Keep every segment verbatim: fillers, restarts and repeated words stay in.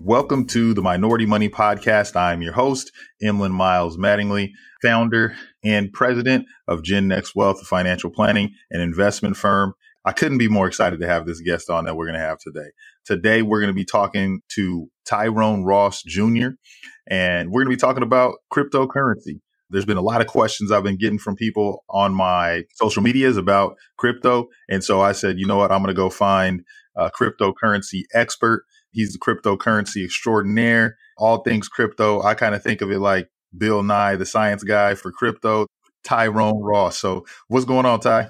Welcome to the Minority Money Podcast. I'm your host, Emlyn Miles Mattingly, founder and president of Gen Next Wealth, a financial planning and investment firm. I couldn't be more excited to have this guest on that we're going to have today. Today, we're going to be talking to Tyrone Ross Junior, and we're going to be talking about cryptocurrency. There's been a lot of questions I've been getting from people on my social medias about crypto. And so I said, you know what, I'm going to go find a cryptocurrency expert. He's the cryptocurrency extraordinaire, all things crypto. I kind of think of it like Bill Nye, the science guy for crypto, Tyrone Ross. So what's going on, Ty?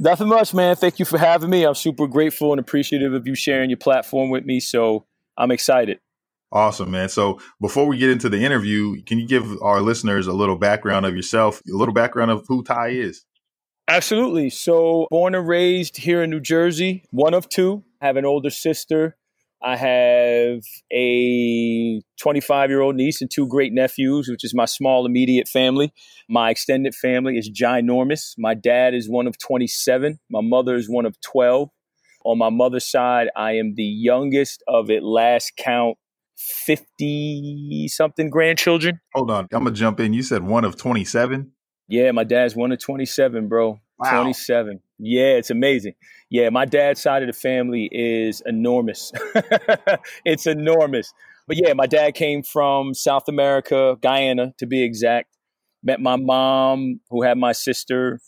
Nothing much, man. Thank you for having me. I'm super grateful and appreciative of you sharing your platform with me. So I'm excited. Awesome, man. So before we get into the interview, can you give our listeners a little background of yourself, a little background of who Ty is? Absolutely. So born and raised here in New Jersey, one of two. I have an older sister. I have a twenty-five-year-old niece and two great nephews, which is my small immediate family. My extended family is ginormous. My dad is one of twenty-seven. My mother is one of twelve. On my mother's side, I am the youngest of, at last count, fifty-something grandchildren. Hold on. I'm going to jump in. You said one of twenty-seven? Yeah, my dad's one of twenty-seven, bro. Wow. twenty-seven. Yeah, it's amazing. Yeah, my dad's side of the family is enormous. It's enormous. But yeah, my dad came from South America, Guyana to be exact. Met my mom, who had my sister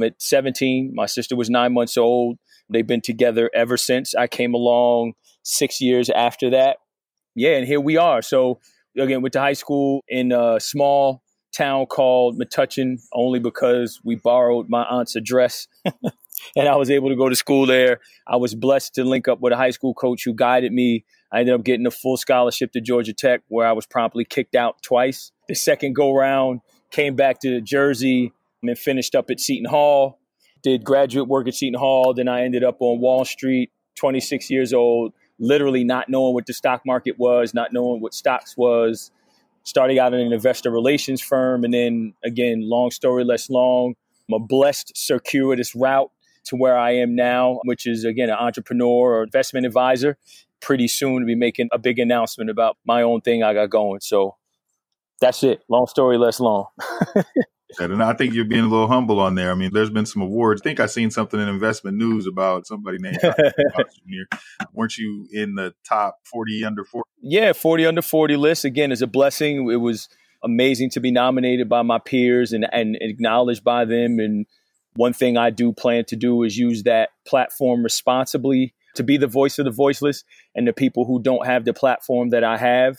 at seventeen. My sister was nine months old. They've been together ever since. I came along six years after that. Yeah, and here we are. So again, went to high school in a small town called Metuchen, only because we borrowed my aunt's address and I was able to go to school there. I was blessed to link up with a high school coach who guided me. I ended up getting a full scholarship to Georgia Tech, where I was promptly kicked out twice. The second go round, came back to Jersey and then finished up at Seton Hall, did graduate work at Seton Hall. Then I ended up on Wall Street, twenty-six years old, literally not knowing what the stock market was, not knowing what stocks was. Starting out in an investor relations firm. And then again, long story less long, I'm a blessed circuitous route to where I am now, which is again, an entrepreneur or investment advisor. Pretty soon to be making a big announcement about my own thing I got going. So that's it. Long story less long. And I think you're being a little humble on there. I mean, there's been some awards. I think I seen something in investment news about somebody named Junior. Weren't you in the top forty under forty? Yeah, forty under forty list. Again, is a blessing. It was amazing to be nominated by my peers and, and acknowledged by them. And one thing I do plan to do is use that platform responsibly to be the voice of the voiceless and the people who don't have the platform that I have.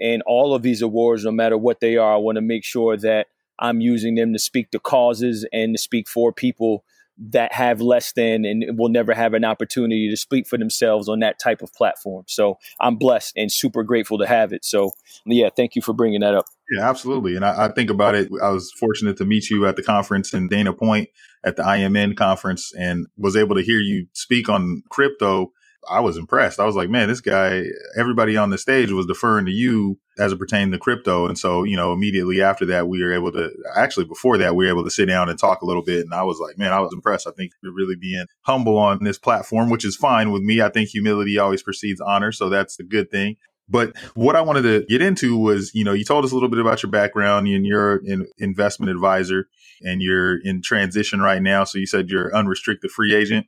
And all of these awards, no matter what they are, I want to make sure that I'm using them to speak to causes and to speak for people that have less than and will never have an opportunity to speak for themselves on that type of platform. So I'm blessed and super grateful to have it. So yeah, thank you for bringing that up. Yeah, absolutely. And I, I think about it. I was fortunate to meet you at the conference in Dana Point at the I M N conference and was able to hear you speak on crypto. I was impressed. I was like, man, this guy, everybody on the stage was deferring to you as it pertained to crypto. And so, you know, immediately after that, we were able to, actually before that, we were able to sit down and talk a little bit. And I was like, man, I was impressed. I think you're really being humble on this platform, which is fine with me. I think humility always precedes honor. So that's a good thing. But what I wanted to get into was, you know, you told us a little bit about your background and you're an investment advisor and you're in transition right now. So you said you're unrestricted free agent.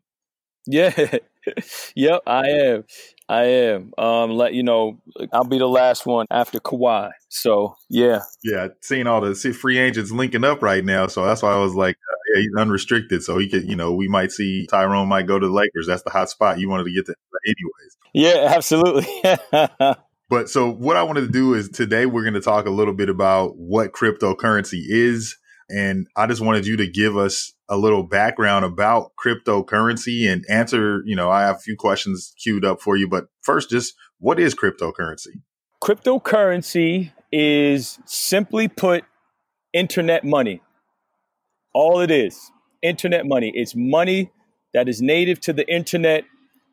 Yeah. Yep, I am. I am. Um, let you know, I'll be the last one after Kawhi. So, yeah. Yeah, seeing all the see, free agents linking up right now. So that's why I was like, uh, yeah, he's unrestricted. So he could, you know, we might see Tyrone might go to the Lakers. That's the hot spot you wanted to get to anyways. Yeah, absolutely. But so what I wanted to do is today we're going to talk a little bit about what cryptocurrency is. And I just wanted you to give us a little background about cryptocurrency and answer, you know, I have a few questions queued up for you, but first, just what is cryptocurrency? Cryptocurrency is, simply put, internet money. All it is, internet money. It's money that is native to the internet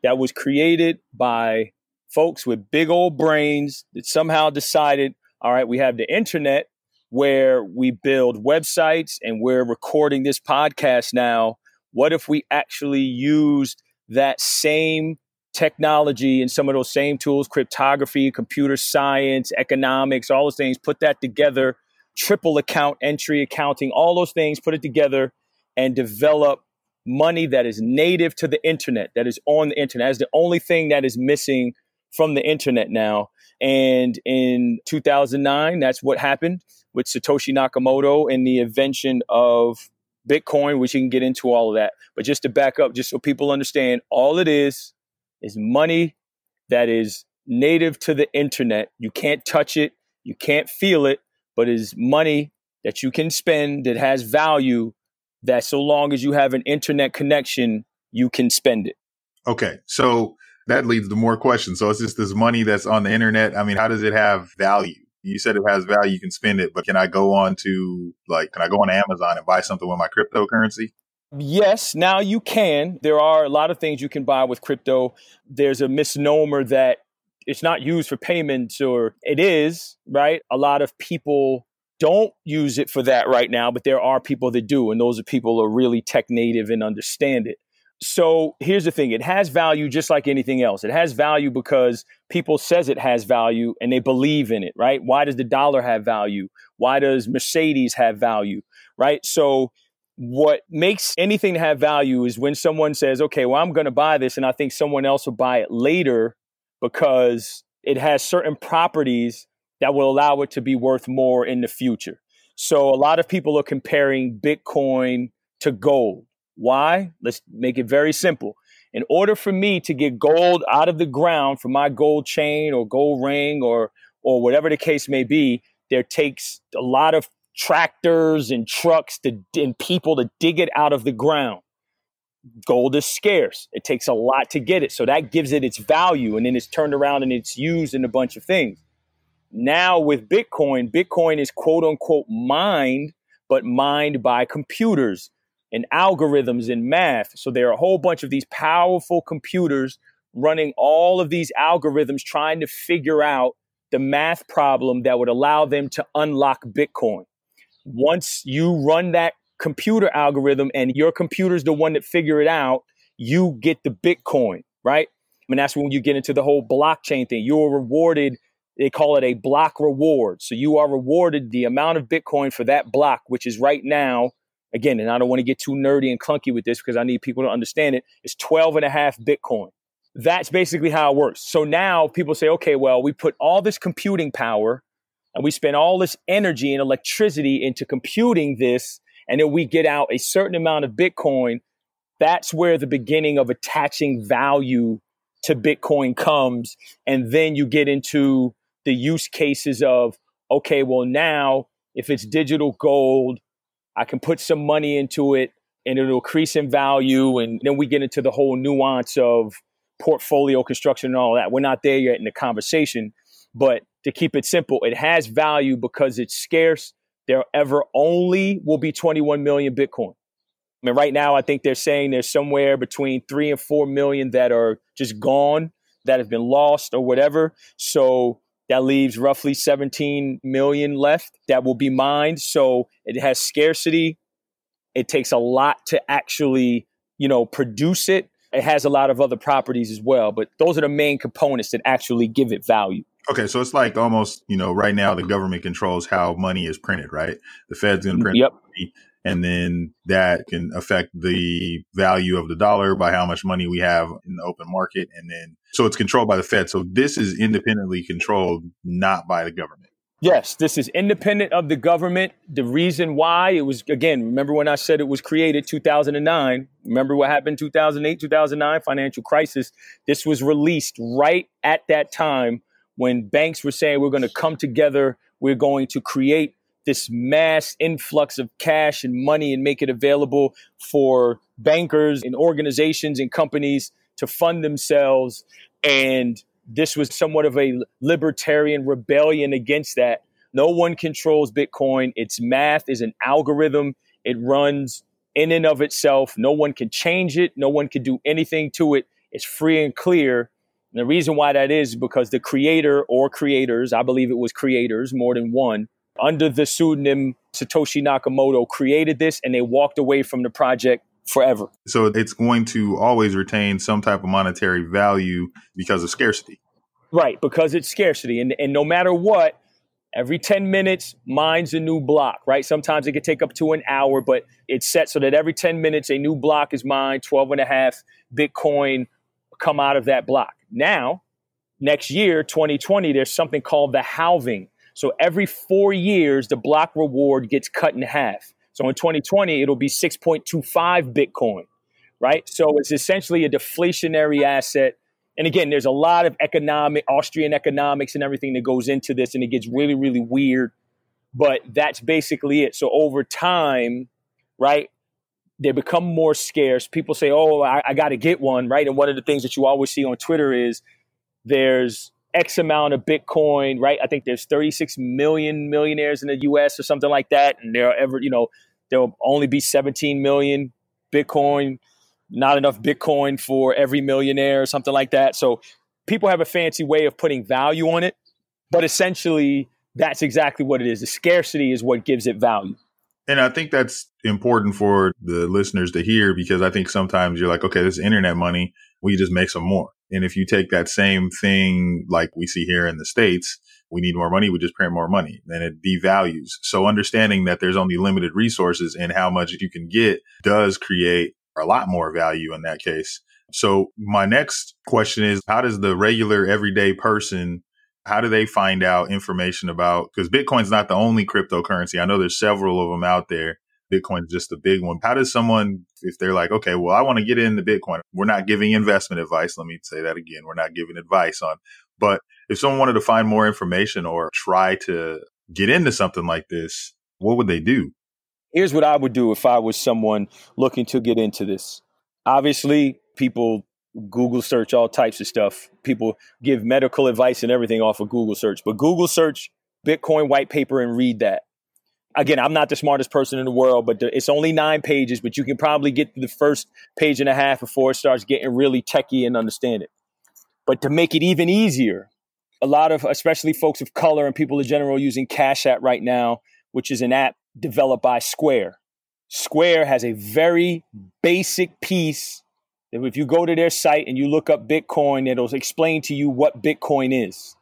that was created by folks with big old brains that somehow decided, all right, we have the internet where we build websites and we're recording this podcast now. What if we actually used that same technology and some of those same tools, cryptography, computer science, economics, all those things, put that together, triple account entry accounting, all those things, put it together and develop money that is native to the internet, that is on the internet. That's the only thing that is missing from the internet now. And in two thousand nine, that's what happened with Satoshi Nakamoto and the invention of Bitcoin, which you can get into all of that. But just to back up, just so people understand, all it is is money that is native to the internet. You can't touch it. You can't feel it, but is money that you can spend that has value that so long as you have an internet connection, you can spend it. Okay. So that leads to more questions. So it's just this money that's on the internet. I mean, how does it have value? You said it has value, you can spend it, but can I go on to like, can I go on Amazon and buy something with my cryptocurrency? Yes, now you can. There are a lot of things you can buy with crypto. There's a misnomer that it's not used for payments, or it is, right? A lot of people don't use it for that right now, but there are people that do, and those are people who are really tech native and understand it. So here's the thing. It has value just like anything else. It has value because people says it has value and they believe in it, right? Why does the dollar have value? Why does Mercedes have value, right? So what makes anything to have value is when someone says, okay, well, I'm going to buy this and I think someone else will buy it later because it has certain properties that will allow it to be worth more in the future. So a lot of people are comparing Bitcoin to gold. Why? Let's make it very simple. In order for me to get gold out of the ground for my gold chain or gold ring or or whatever the case may be, there takes a lot of tractors and trucks to, and people to dig it out of the ground. Gold is scarce. It takes a lot to get it. So that gives it its value. And then it's turned around and it's used in a bunch of things. Now with Bitcoin, Bitcoin is quote unquote mined, but mined by computers and algorithms and math. So there are a whole bunch of these powerful computers running all of these algorithms, trying to figure out the math problem that would allow them to unlock Bitcoin. Once you run that computer algorithm and your computer's the one that figure it out, you get the Bitcoin, right? I mean, that's when you get into the whole blockchain thing. You're rewarded, they call it a block reward. So you are rewarded the amount of Bitcoin for that block, which is right now, again, and I don't want to get too nerdy and clunky with this because I need people to understand it, it's twelve and a half Bitcoin. That's basically how it works. So now people say, okay, well, we put all this computing power and we spend all this energy and electricity into computing this, and then we get out a certain amount of Bitcoin. That's where the beginning of attaching value to Bitcoin comes. And then you get into the use cases of, okay, well, now if it's digital gold, I can put some money into it and it'll increase in value. And then we get into the whole nuance of portfolio construction and all that. We're not there yet in the conversation, but to keep it simple, it has value because it's scarce. There ever only will be twenty-one million Bitcoin. I mean, right now, I think they're saying there's somewhere between three and four million that are just gone, that have been lost or whatever. So that leaves roughly seventeen million left that will be mined. So it has scarcity. It takes a lot to actually, you know, produce it. It has a lot of other properties as well, but those are the main components that actually give it value. Okay. So it's like almost, you know, right now the government controls how money is printed, right? The Fed's going to print yep. money, and then that can affect the value of the dollar by how much money we have in the open market. And then, so it's controlled by the Fed. So this is independently controlled, not by the government. Yes, this is independent of the government. The reason why it was, again, remember when I said it was created two thousand nine, remember what happened two thousand eight, two thousand nine, financial crisis. This was released right at that time when banks were saying, we're going to come together. We're going to create this mass influx of cash and money and make it available for bankers and organizations and companies to fund themselves. And this was somewhat of a libertarian rebellion against that, No one controls Bitcoin. Its math is an algorithm. It runs in and of itself. No one can change it. No one can do anything to it. It's free and clear. And the reason why that is because the creator or creators, I believe it was creators, more than one, under the pseudonym Satoshi Nakamoto created this, and they walked away from the project forever. So it's going to always retain some type of monetary value because of scarcity. Right, because it's scarcity. And, and no matter what, every ten minutes, mines a new block, right? Sometimes it could take up to an hour, but it's set so that every ten minutes, a new block is mined, twelve and a half Bitcoin come out of that block. Now, next year, twenty twenty, there's something called the halving. So every four years, the block reward gets cut in half. So in twenty twenty, it'll be six point two five Bitcoin, right? So it's essentially a deflationary asset. And again, there's a lot of economic, Austrian economics and everything that goes into this, and it gets really, really weird. But that's basically it. So over time, right, they become more scarce. People say, oh, I, I got to get one, right? And one of the things that you always see on Twitter is there's X amount of Bitcoin, right? I think there's thirty-six million millionaires in the U S or something like that. And there are ever, you know, there'll only be seventeen million Bitcoin. Not enough Bitcoin for every millionaire or something like that. So people have a fancy way of putting value on it, but essentially that's exactly what it is. The scarcity is what gives it value. And I think that's important for the listeners to hear, because I think sometimes you're like, okay, this is internet money. We just make some more. And if you take that same thing like we see here in the States, we need more money, we just print more money, and it devalues. So understanding that there's only limited resources and how much you can get does create a lot more value in that case. So my next question is, how does the regular everyday person, how do they find out information about, because Bitcoin's not the only cryptocurrency. I know there's several of them out there. Bitcoin's just the big one. How does someone, if they're like, okay, well, I want to get into Bitcoin. We're not giving investment advice. Let me say that again. We're not giving advice on, but if someone wanted to find more information or try to get into something like this, what would they do? Here's what I would do if I was someone looking to get into this. Obviously, people Google search all types of stuff. People give medical advice and everything off of Google search. But Google search Bitcoin white paper and read that. Again, I'm not the smartest person in the world, but it's only nine pages. But you can probably get to the first page and a half before it starts getting really techie and understand it. But to make it even easier, a lot of, especially folks of color and people in general, using Cash App right now, which is an app developed by Square. Square has a very basic piece that if you go to their site and you look up Bitcoin, it'll explain to you what Bitcoin is.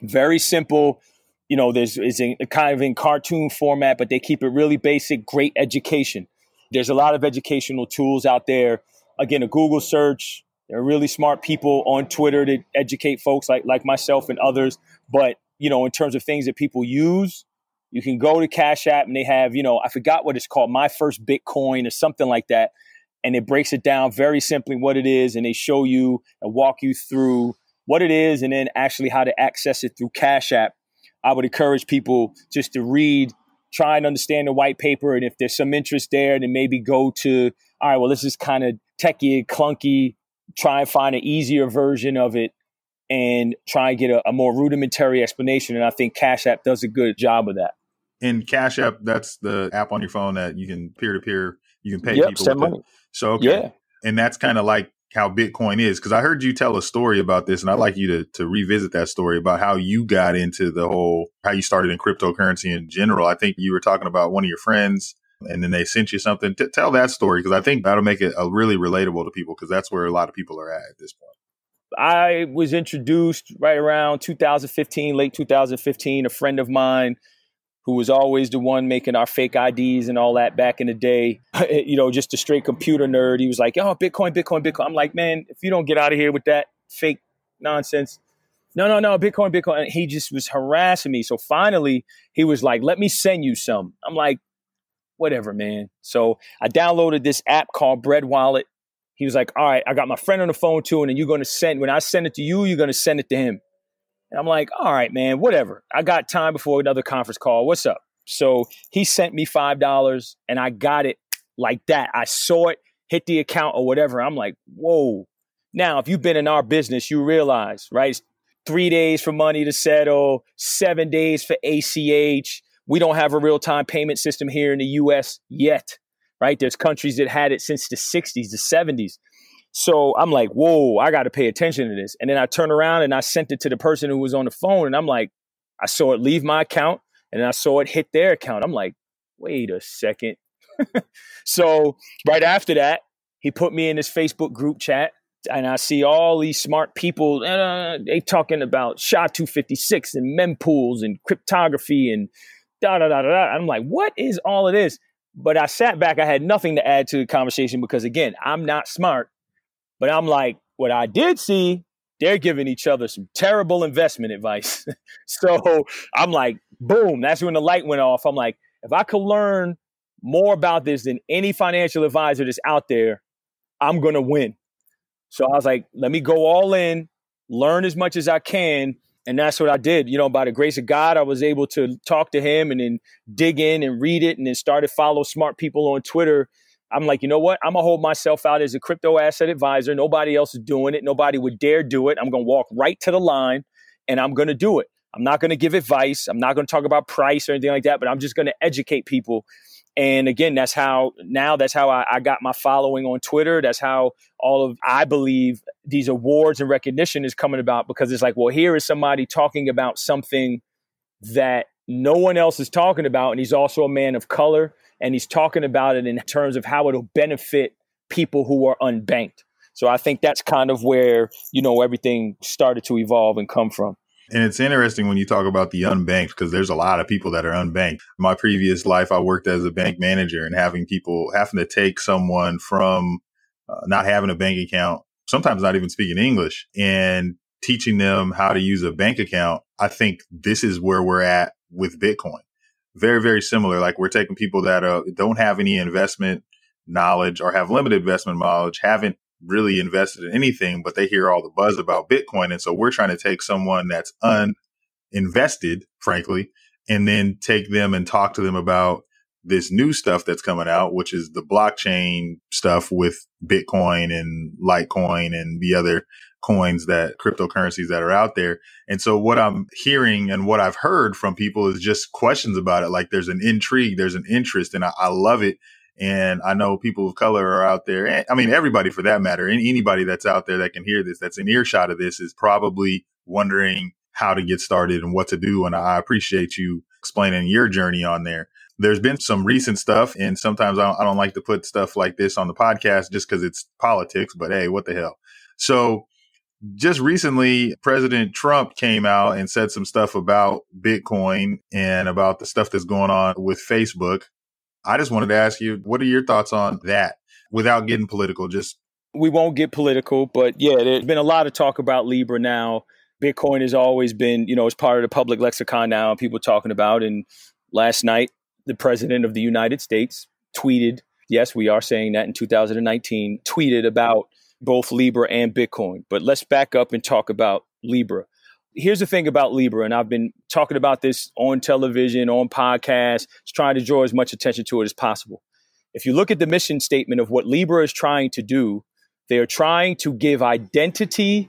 Very simple. You know, there's it's in, kind of in cartoon format, but they keep it really basic, great education. There's a lot of educational tools out there. Again, a Google search. There are really smart people on Twitter that educate folks like, like myself and others. But, you know, in terms of things that people use, you can go to Cash App and they have, you know, I forgot what it's called, My First Bitcoin or something like that. And it breaks it down very simply what it is. And they show you and walk you through what it is and then actually how to access it through Cash App. I would encourage people just to read, try and understand the white paper. And if there's some interest there, then maybe go to, all right, well, this is kind of techie, clunky, try and find an easier version of it and try and get a, a more rudimentary explanation. And I think Cash App does a good job of that. In Cash App, that's the app on your phone that you can peer-to-peer, you can pay yep, people with money. It. So, okay. Yeah. And that's kind of like how Bitcoin is. Because I heard you tell a story about this, and I'd like you to, to revisit that story about how you got into the whole, how you started in cryptocurrency in general. I think you were talking about one of your friends, and then they sent you something. T- tell that story, because I think that'll make it a really relatable to people, because that's where a lot of people are at at this point. I was introduced right around two thousand fifteen, late two thousand fifteen, a friend of mine who was always the one making our fake I Ds and all that back in the day, you know, just a straight computer nerd. He was like, oh, Bitcoin, Bitcoin, Bitcoin. I'm like, man, if you don't get out of here with that fake nonsense, no, no, no, Bitcoin, Bitcoin. And he just was harassing me. So finally, he was like, let me send you some. I'm like, whatever, man. So I downloaded this app called Bread Wallet. He was like, all right, I got my friend on the phone too, and then you're going to send, when I send it to you, you're going to send it to him. And I'm like, all right, man, whatever. I got time before another conference call. What's up? So he sent me five dollars and I got it like that. I saw it, hit the account or whatever. I'm like, whoa. Now, if you've been in our business, you realize, right? three days for money to settle, seven days for A C H. We don't have a real-time payment system here in the U S yet, right? There's countries that had it since the sixties, the seventies. So I'm like, whoa, I got to pay attention to this. And then I turn around and I sent it to the person who was on the phone. And I'm like, I saw it leave my account and then I saw it hit their account. I'm like, wait a second. So right after that, he put me in this Facebook group chat and I see all these smart people. Uh, they talking about S H A two fifty-six and mempools and cryptography and da, da, da, da, da. I'm like, what is all of this? But I sat back. I had nothing to add to the conversation because, again, I'm not smart. But I'm like, what I did see, they're giving each other some terrible investment advice. So I'm like, boom, that's when the light went off. I'm like, if I could learn more about this than any financial advisor that's out there, I'm going to win. So I was like, let me go all in, learn as much as I can. And that's what I did. You know, by the grace of God, I was able to talk to him and then dig in and read it and then started follow smart people on Twitter. I'm like, you know what? I'm going to hold myself out as a crypto asset advisor. Nobody else is doing it. Nobody would dare do it. I'm going to walk right to the line and I'm going to do it. I'm not going to give advice. I'm not going to talk about price or anything like that, but I'm just going to educate people. And again, that's how now that's how I, I got my following on Twitter. That's how all of, I believe, these awards and recognition is coming about, because it's like, well, here is somebody talking about something that no one else is talking about. And he's also a man of color. And he's talking about it in terms of how it'll benefit people who are unbanked. So I think that's kind of where, you know, everything started to evolve and come from. And it's interesting when you talk about the unbanked, because there's a lot of people that are unbanked. My previous life, I worked as a bank manager, and having people having to take someone from uh, not having a bank account, sometimes not even speaking English, and teaching them how to use a bank account. I think this is where we're at with Bitcoin. Very, very similar. Like, we're taking people that uh, don't have any investment knowledge or have limited investment knowledge, haven't really invested in anything, but they hear all the buzz about Bitcoin. And so we're trying to take someone that's uninvested, frankly, and then take them and talk to them about this new stuff that's coming out, which is the blockchain stuff with Bitcoin and Litecoin and the other coins, that cryptocurrencies that are out there. And so what I'm hearing and what I've heard from people is just questions about it. Like, there's an intrigue, there's an interest, and I, I love it. And I know people of color are out there. And, I mean, everybody for that matter, and anybody that's out there that can hear this, that's in earshot of this, is probably wondering how to get started and what to do. And I appreciate you explaining your journey on there. There's been some recent stuff, and sometimes I don't, I don't like to put stuff like this on the podcast just because it's politics, but hey, what the hell? So just recently, President Trump came out and said some stuff about Bitcoin and about the stuff that's going on with Facebook. I just wanted to ask you, what are your thoughts on that without getting political? Just We won't get political, but yeah, there's been a lot of talk about Libra now. Bitcoin has always been, you know, it's part of the public lexicon now, people talking about. And last night, the president of the United States tweeted, yes, we are saying that in two thousand nineteen, tweeted about both Libra and Bitcoin. But let's back up and talk about Libra. Here's the thing about Libra, and I've been talking about this on television, on podcasts, trying to draw as much attention to it as possible. If you look at the mission statement of what Libra is trying to do, they are trying to give identity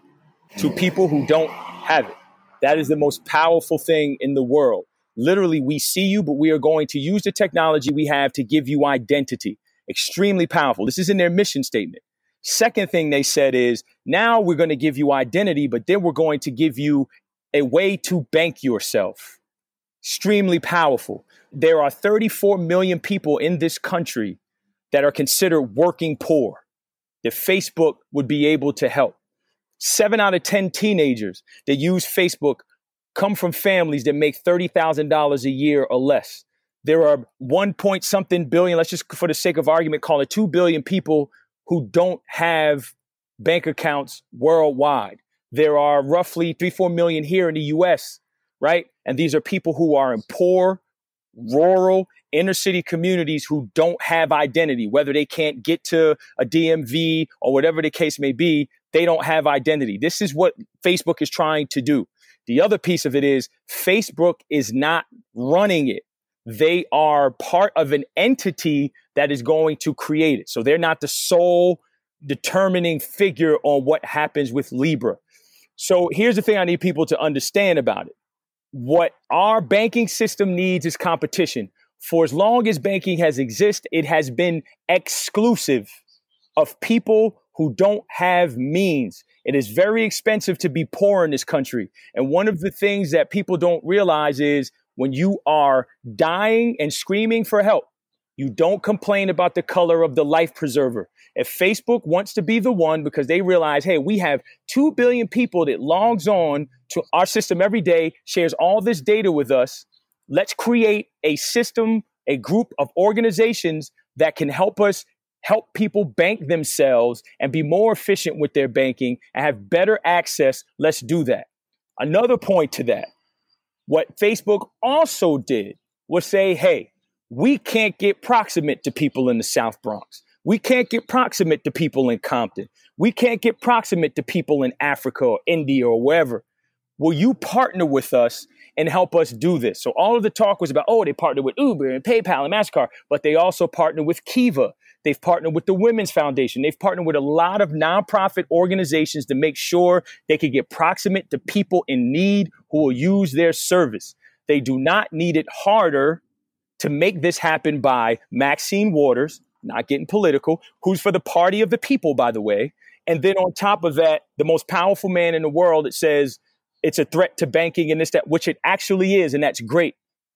to people who don't have it. That is the most powerful thing in the world. Literally, we see you, but we are going to use the technology we have to give you identity. Extremely powerful. This is in their mission statement. Second thing they said is, now we're going to give you identity, but then we're going to give you a way to bank yourself. Extremely powerful. There are thirty-four million people in this country that are considered working poor that Facebook would be able to help. Seven out of ten teenagers that use Facebook come from families that make thirty thousand dollars a year or less. There are one point something billion, let's just for the sake of argument, call it two billion people who don't have bank accounts worldwide. There are roughly three, four million here in the U S, right? And these are people who are in poor, rural, inner city communities who don't have identity, whether they can't get to a D M V or whatever the case may be, they don't have identity. This is what Facebook is trying to do. The other piece of it is Facebook is not running it. They are part of an entity that is going to create it. So they're not the sole determining figure on what happens with Libra. So here's the thing I need people to understand about it. What our banking system needs is competition. For as long as banking has existed, it has been exclusive of people who don't have means. It is very expensive to be poor in this country. And one of the things that people don't realize is when you are dying and screaming for help, you don't complain about the color of the life preserver. If Facebook wants to be the one because they realize, hey, we have two billion people that logs on to our system every day, shares all this data with us. Let's create a system, a group of organizations that can help us help people bank themselves and be more efficient with their banking and have better access. Let's do that. Another point to that, what Facebook also did was say, hey, we can't get proximate to people in the South Bronx. We can't get proximate to people in Compton. We can't get proximate to people in Africa or India or wherever. Will you partner with us and help us do this? So all of the talk was about, oh, they partnered with Uber and PayPal and MasterCard, but they also partnered with Kiva. They've partnered with the Women's Foundation. They've partnered with a lot of nonprofit organizations to make sure they can get proximate to people in need who will use their service. They do not need it harder to make this happen by Maxine Waters, not getting political, who's for the party of the people, by the way. And then on top of that, the most powerful man in the world that says it's a threat to banking and this, that, which it actually is. And that's great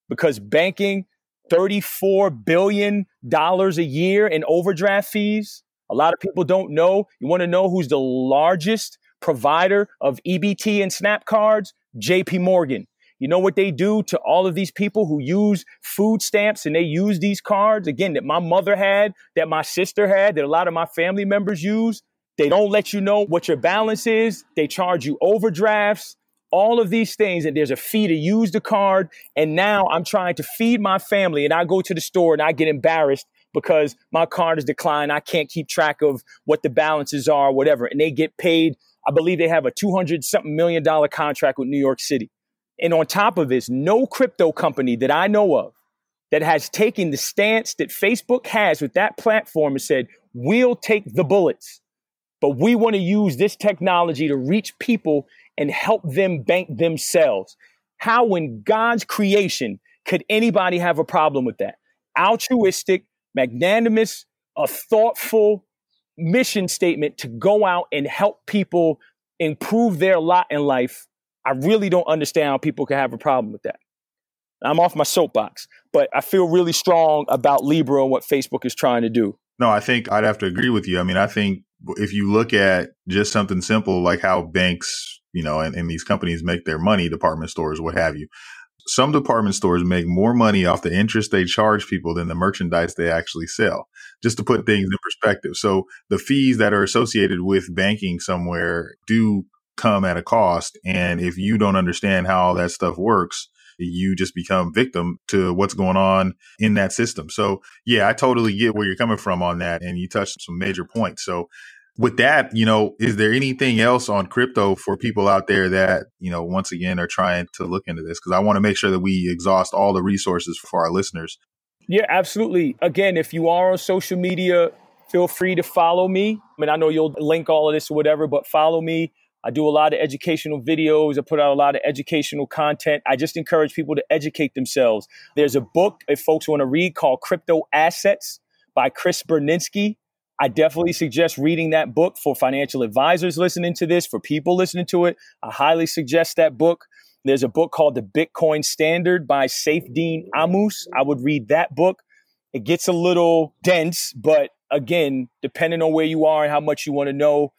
because banking, thirty-four billion dollars a year in overdraft fees. A lot of people don't know. You want to know who's the largest provider of E B T and SNAP cards? J P Morgan. You know what they do to all of these people who use food stamps and they use these cards, again, that my mother had, that my sister had, that a lot of my family members use? They don't let you know what your balance is. They charge you overdrafts, all of these things, and there's a fee to use the card. And now I'm trying to feed my family and I go to the store and I get embarrassed because my card is declined. I can't keep track of what the balances are, whatever. And they get paid. I believe they have a two hundred something million dollar contract with New York City. And on top of this, no crypto company that I know of that has taken the stance that Facebook has with that platform and said, we'll take the bullets, but we want to use this technology to reach people and help them bank themselves. How in God's creation could anybody have a problem with that? Altruistic, magnanimous, a thoughtful mission statement to go out and help people improve their lot in life. I really don't understand how people can have a problem with that. I'm off my soapbox, but I feel really strong about Libra and what Facebook is trying to do. No, I think I'd have to agree with you. I mean, I think if you look at just something simple like how banks, you know, and, and these companies make their money, department stores, what have you. Some department stores make more money off the interest they charge people than the merchandise they actually sell, just to put things in perspective. So the fees that are associated with banking somewhere do come at a cost. And if you don't understand how all that stuff works, you just become victim to what's going on in that system. So yeah, I totally get where you're coming from on that. And you touched some major points. So with that, you know, is there anything else on crypto for people out there that, you know, once again, are trying to look into this? Because I want to make sure that we exhaust all the resources for our listeners. Yeah, absolutely. Again, if you are on social media, feel free to follow me. I mean, I know you'll link all of this or whatever, but follow me. I do a lot of educational videos. I put out a lot of educational content. I just encourage people to educate themselves. There's a book, if folks want to read, called Crypto Assets by Chris Berninski. I definitely suggest reading that book for financial advisors listening to this, for people listening to it. I highly suggest that book. There's a book called The Bitcoin Standard by Saifedean Ammous. I would read that book. It gets a little dense, but again, depending on where you are and how much you want to know,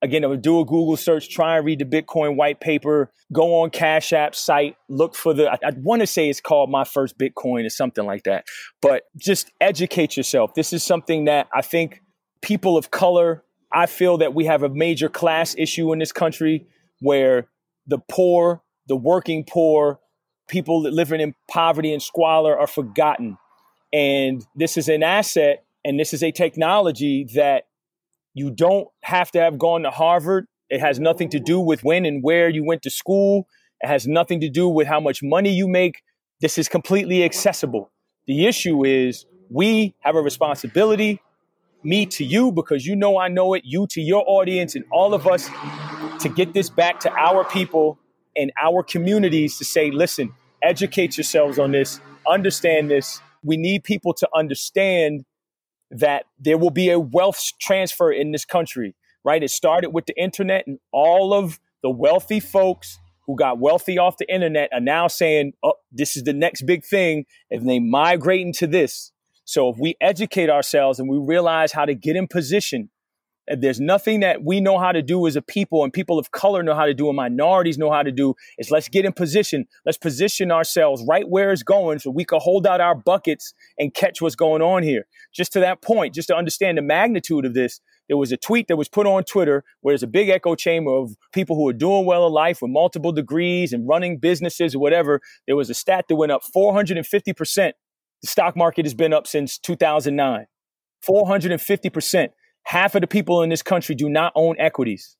again, I would do a Google search, try and read the Bitcoin white paper, go on Cash App site, look for the, I, I want to say it's called My First Bitcoin or something like that, but just educate yourself. This is something that I think people of color, I feel that we have a major class issue in this country where the poor, the working poor, people that living in poverty and squalor are forgotten. And this is an asset and this is a technology that you don't have to have gone to Harvard. It has nothing to do with when and where you went to school. It has nothing to do with how much money you make. This is completely accessible. The issue is we have a responsibility me to you, because you know I know it, you to your audience, and all of us to get this back to our people and our communities to say, listen, educate yourselves on this, understand this. We need people to understand that there will be a wealth transfer in this country, right? It started with the internet, and all of the wealthy folks who got wealthy off the internet are now saying, oh, this is the next big thing, and they migrate into this. So if we educate ourselves and we realize how to get in position, if there's nothing that we know how to do as a people, and people of color know how to do, and minorities know how to do, is let's get in position. Let's position ourselves right where it's going so we can hold out our buckets and catch what's going on here. Just to that point, just to understand the magnitude of this, there was a tweet that was put on Twitter where there's a big echo chamber of people who are doing well in life with multiple degrees and running businesses or whatever. There was a stat that went up four hundred fifty percent. The stock market has been up since two thousand nine, four hundred fifty percent. Half of the people in this country do not own equities.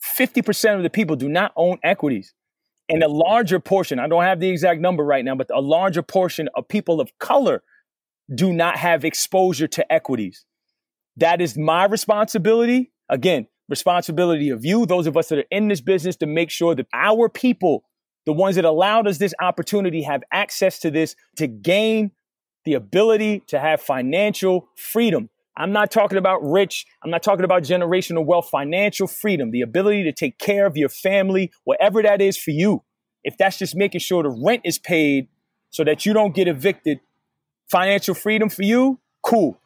fifty percent of the people do not own equities. And a larger portion, I don't have the exact number right now, but a larger portion of people of color do not have exposure to equities. That is my responsibility. Again, responsibility of you, those of us that are in this business, to make sure that our people, the ones that allowed us this opportunity, have access to this to gain the ability to have financial freedom. I'm not talking about rich. I'm not talking about generational wealth, financial freedom, the ability to take care of your family, whatever that is for you. If that's just making sure the rent is paid so that you don't get evicted, financial freedom for you, cool.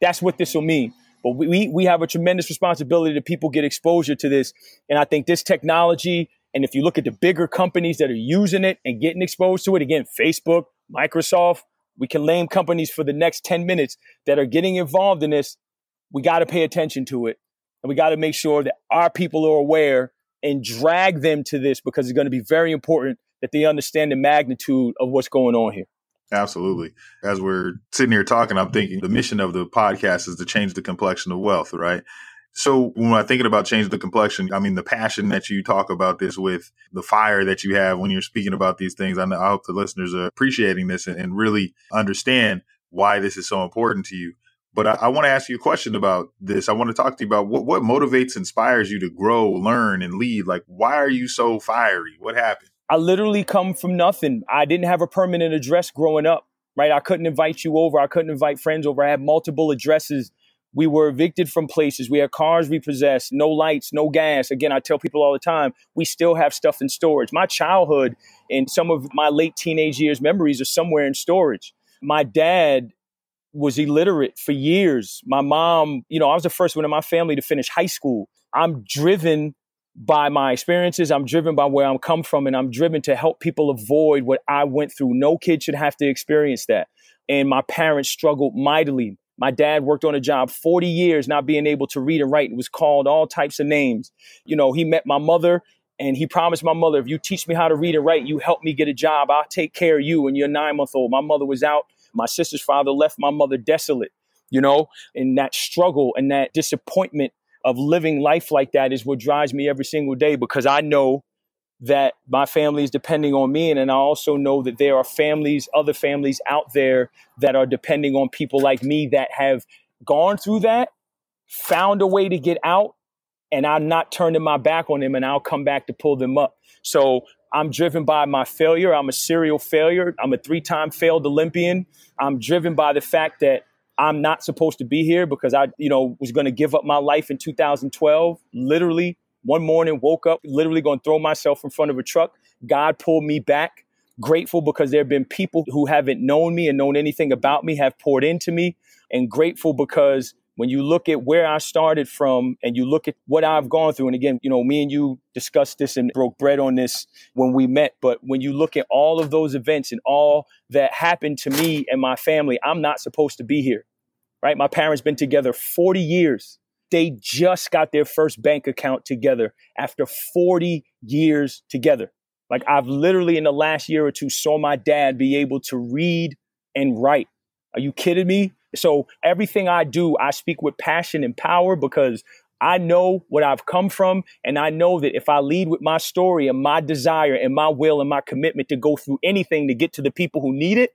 That's what this will mean. But we we have a tremendous responsibility that people get exposure to this. And I think this technology, and if you look at the bigger companies that are using it and getting exposed to it, again, Facebook, Microsoft, we can name companies for the next ten minutes that are getting involved in this. We got to pay attention to it. And we got to make sure that our people are aware and drag them to this, because it's going to be very important that they understand the magnitude of what's going on here. Absolutely. As we're sitting here talking, I'm thinking the mission of the podcast is to change the complexion of wealth, right? So when I'm thinking about changing the complexion, I mean, the passion that you talk about this with, the fire that you have when you're speaking about these things, I know, I hope the listeners are appreciating this and, and really understand why this is so important to you. But I, I want to ask you a question about this. I want to talk to you about what, what motivates, inspires you to grow, learn, and lead. Like, why are you so fiery? What happened? I literally come from nothing. I didn't have a permanent address growing up, right? I couldn't invite you over. I couldn't invite friends over. I had multiple addresses. We were evicted from places. We had cars repossessed, no lights, no gas. Again, I tell people all the time, we still have stuff in storage. My childhood and some of my late teenage years memories are somewhere in storage. My dad was illiterate for years. My mom, you know, I was the first one in my family to finish high school. I'm driven by my experiences. I'm driven by where I'm come from, and I'm driven to help people avoid what I went through. No kid should have to experience that. And my parents struggled mightily. My dad worked on a job forty years, not being able to read or write, and was called all types of names. You know, he met my mother, and he promised my mother, if you teach me how to read and write, you help me get a job, I'll take care of you when you're nine months old. My mother was out. My sister's father left my mother desolate, you know, and that struggle and that disappointment of living life like that is what drives me every single day, because I know that my family is depending on me. And, and I also know that there are families, other families out there that are depending on people like me that have gone through that, found a way to get out, and I'm not turning my back on them, and I'll come back to pull them up. So I'm driven by my failure. I'm a serial failure. I'm a three-time failed Olympian. I'm driven by the fact that I'm not supposed to be here, because I, you know, was going to give up my life in two thousand twelve, literally. One morning, woke up, literally going to throw myself in front of a truck. God pulled me back. Grateful because there have been people who haven't known me and known anything about me have poured into me. And grateful because when you look at where I started from and you look at what I've gone through, and again, you know, me and you discussed this and broke bread on this when we met. But when you look at all of those events and all that happened to me and my family, I'm not supposed to be here, right? My parents been together forty years. They just got their first bank account together after forty years together. Like, I've literally in the last year or two saw my dad be able to read and write. Are you kidding me? So everything I do, I speak with passion and power, because I know what I've come from. And I know that if I lead with my story and my desire and my will and my commitment to go through anything to get to the people who need it,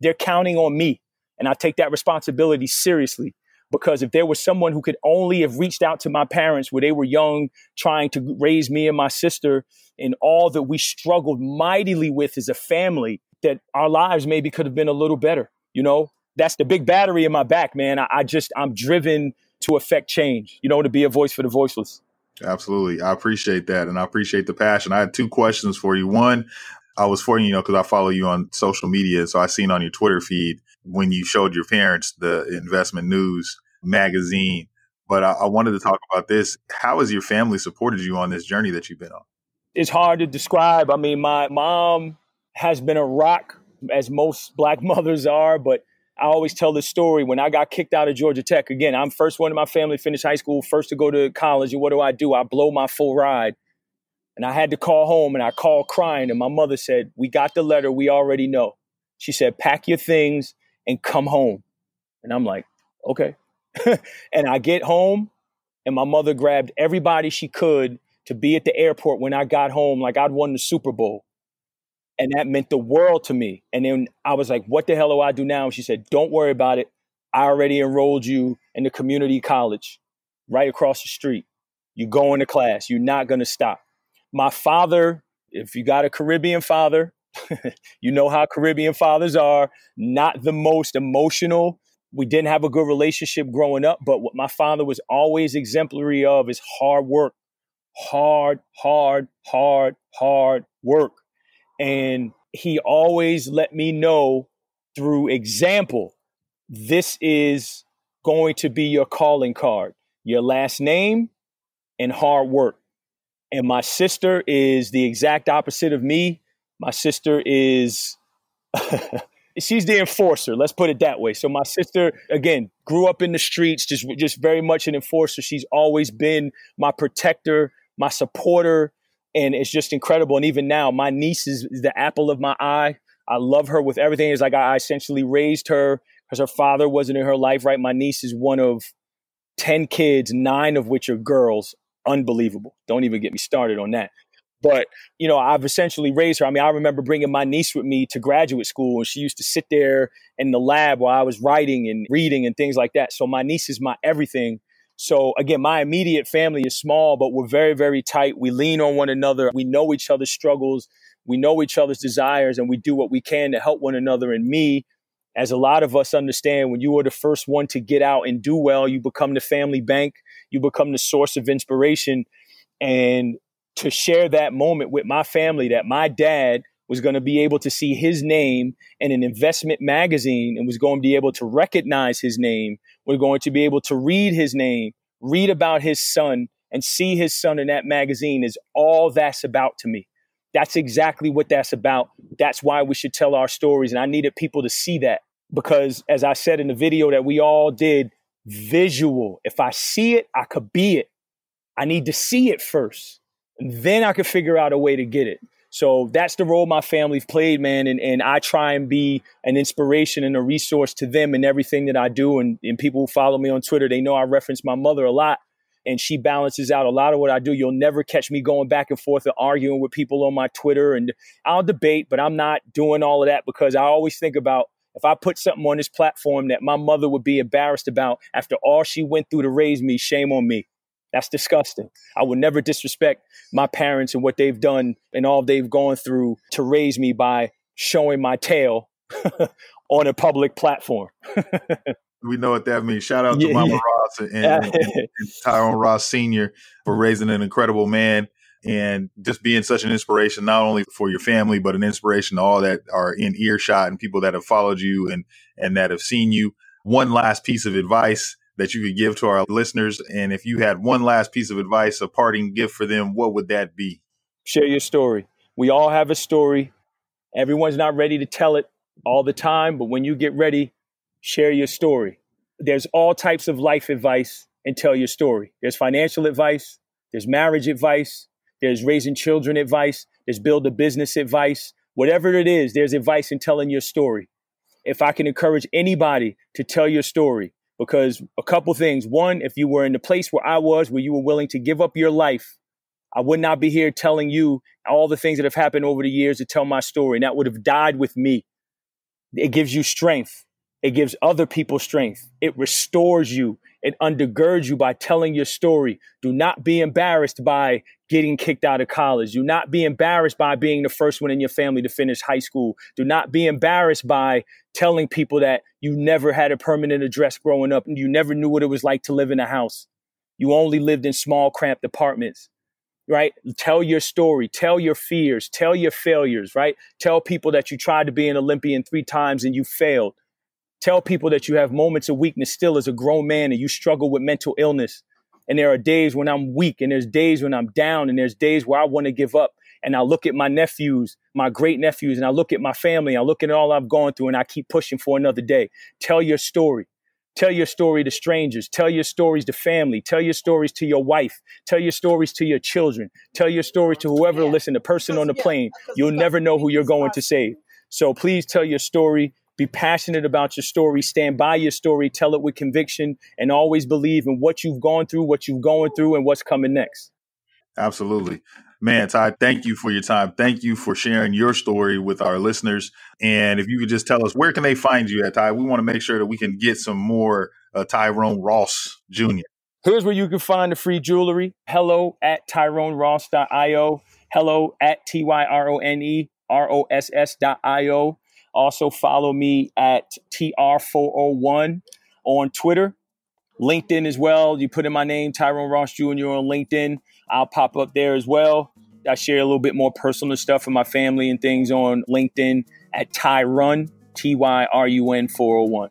they're counting on me. And I take that responsibility seriously. Because if there was someone who could only have reached out to my parents when they were young, trying to raise me and my sister, and all that we struggled mightily with as a family, that our lives maybe could have been a little better. You know, that's the big battery in my back, man. I, I just, I'm driven to affect change, you know, to be a voice for the voiceless. Absolutely. I appreciate that. And I appreciate the passion. I had two questions for you. One, I was for you, you know, because I follow you on social media. So I seen on your Twitter feed when you showed your parents the investment news magazine. But I, I wanted to talk about this. How has your family supported you on this journey that you've been on? It's hard to describe. I mean, my mom has been a rock, as most Black mothers are. But I always tell this story. When I got kicked out of Georgia Tech, again, I'm first one in my family to finish high school, first to go to college. And what do I do? I blow my full ride. And I had to call home, and I called crying. And my mother said, "We got the letter. We already know." She said, "Pack your things and come home." And I'm like, okay. And I get home, and my mother grabbed everybody she could to be at the airport when I got home, like I'd won the Super Bowl. And that meant the world to me. And then I was like, what the hell do I do now? And she said, don't worry about it. I already enrolled you in the community college right across the street. You're going to class. You're not going to stop. My father, if you got a Caribbean father, you know how Caribbean fathers are, not the most emotional. We didn't have a good relationship growing up, but what my father was always exemplary of is hard work, hard, hard, hard, hard work. And he always let me know through example, this is going to be your calling card, your last name and hard work. And my sister is the exact opposite of me. My sister is, she's the enforcer. Let's put it that way. So my sister, again, grew up in the streets, just, just very much an enforcer. She's always been my protector, my supporter. And it's just incredible. And even now, my niece is the apple of my eye. I love her with everything. It's like I essentially raised her because her father wasn't in her life, right? My niece is one of ten kids, nine of which are girls. Unbelievable. Don't even get me started on that. But, you know, I've essentially raised her. I mean, I remember bringing my niece with me to graduate school, and she used to sit there in the lab while I was writing and reading and things like that. So my niece is my everything. So again, my immediate family is small, but we're very, very tight. We lean on one another. We know each other's struggles. We know each other's desires, and we do what we can to help one another. And me, as a lot of us understand, when you are the first one to get out and do well, you become the family bank. You become the source of inspiration. And to share that moment with my family, that my dad was going to be able to see his name in an investment magazine and was going to be able to recognize his name. We're going to be able to read his name, read about his son, and see his son in that magazine is all that's about to me. That's exactly what that's about. That's why we should tell our stories. And I needed people to see that because, as I said in the video that we all did, visual. If I see it, I could be it. I need to see it first. And then I could figure out a way to get it. So that's the role my family's played, man. And, and I try and be an inspiration and a resource to them in everything that I do. And, and people who follow me on Twitter, they know I reference my mother a lot. And she balances out a lot of what I do. You'll never catch me going back and forth and arguing with people on my Twitter. And I'll debate, but I'm not doing all of that because I always think about if I put something on this platform that my mother would be embarrassed about after all she went through to raise me, shame on me. That's disgusting. I would never disrespect my parents and what they've done and all they've gone through to raise me by showing my tail on a public platform. We know what that means. Shout out to yeah, Mama yeah. Ross and, and, and Tyrone Ross Senior for raising an incredible man and just being such an inspiration, not only for your family, but an inspiration to all that are in earshot and people that have followed you and, and that have seen you. One last piece of advice that you could give to our listeners. And if you had one last piece of advice, a parting gift for them, what would that be? Share your story. We all have a story. Everyone's not ready to tell it all the time, but when you get ready, share your story. There's all types of life advice and tell your story. There's financial advice. There's marriage advice. There's raising children advice. There's build a business advice. Whatever it is, there's advice in telling your story. If I can encourage anybody to tell your story, because a couple things. One, if you were in the place where I was, where you were willing to give up your life, I would not be here telling you all the things that have happened over the years to tell my story. And that would have died with me. It gives you strength. It gives other people strength. It restores you. It undergirds you by telling your story. Do not be embarrassed by getting kicked out of college. Do not be embarrassed by being the first one in your family to finish high school. Do not be embarrassed by telling people that you never had a permanent address growing up and you never knew what it was like to live in a house. You only lived in small, cramped apartments, right? Tell your story, tell your fears, tell your failures, right? Tell people that you tried to be an Olympian three times and you failed. Tell people that you have moments of weakness still as a grown man and you struggle with mental illness. And there are days when I'm weak and there's days when I'm down and there's days where I want to give up. And I look at my nephews, my great nephews, and I look at my family, and I look at all I've gone through and I keep pushing for another day. Tell your story. Tell your story to strangers. Tell your stories to family. Tell your stories to your wife. Tell your stories to your children. Tell your stories to whoever will listen, the person on the plane. You'll never know who you're going to save. So please tell your story. Be passionate about your story, stand by your story, tell it with conviction, and always believe in what you've gone through, what you're going through, and what's coming next. Absolutely. Man, Ty, thank you for your time. Thank you for sharing your story with our listeners. And if you could just tell us, where can they find you at, Ty? We want to make sure that we can get some more uh, Tyrone Ross Junior Here's where you can find the free jewelry. Hello at tyrone ross dot io. Hello at T Y R O N E R O S S dot io. Also follow me at T R four oh one on Twitter, LinkedIn as well. You put in my name, Tyrone Ross Junior on LinkedIn. I'll pop up there as well. I share a little bit more personal stuff from my family and things on LinkedIn at Tyrun, T Y R U N four oh one.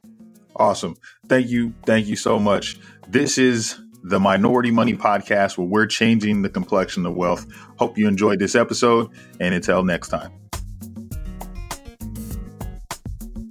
Awesome. Thank you. Thank you so much. This is the Minority Money Podcast, where we're changing the complexion of wealth. Hope you enjoyed this episode, and until next time.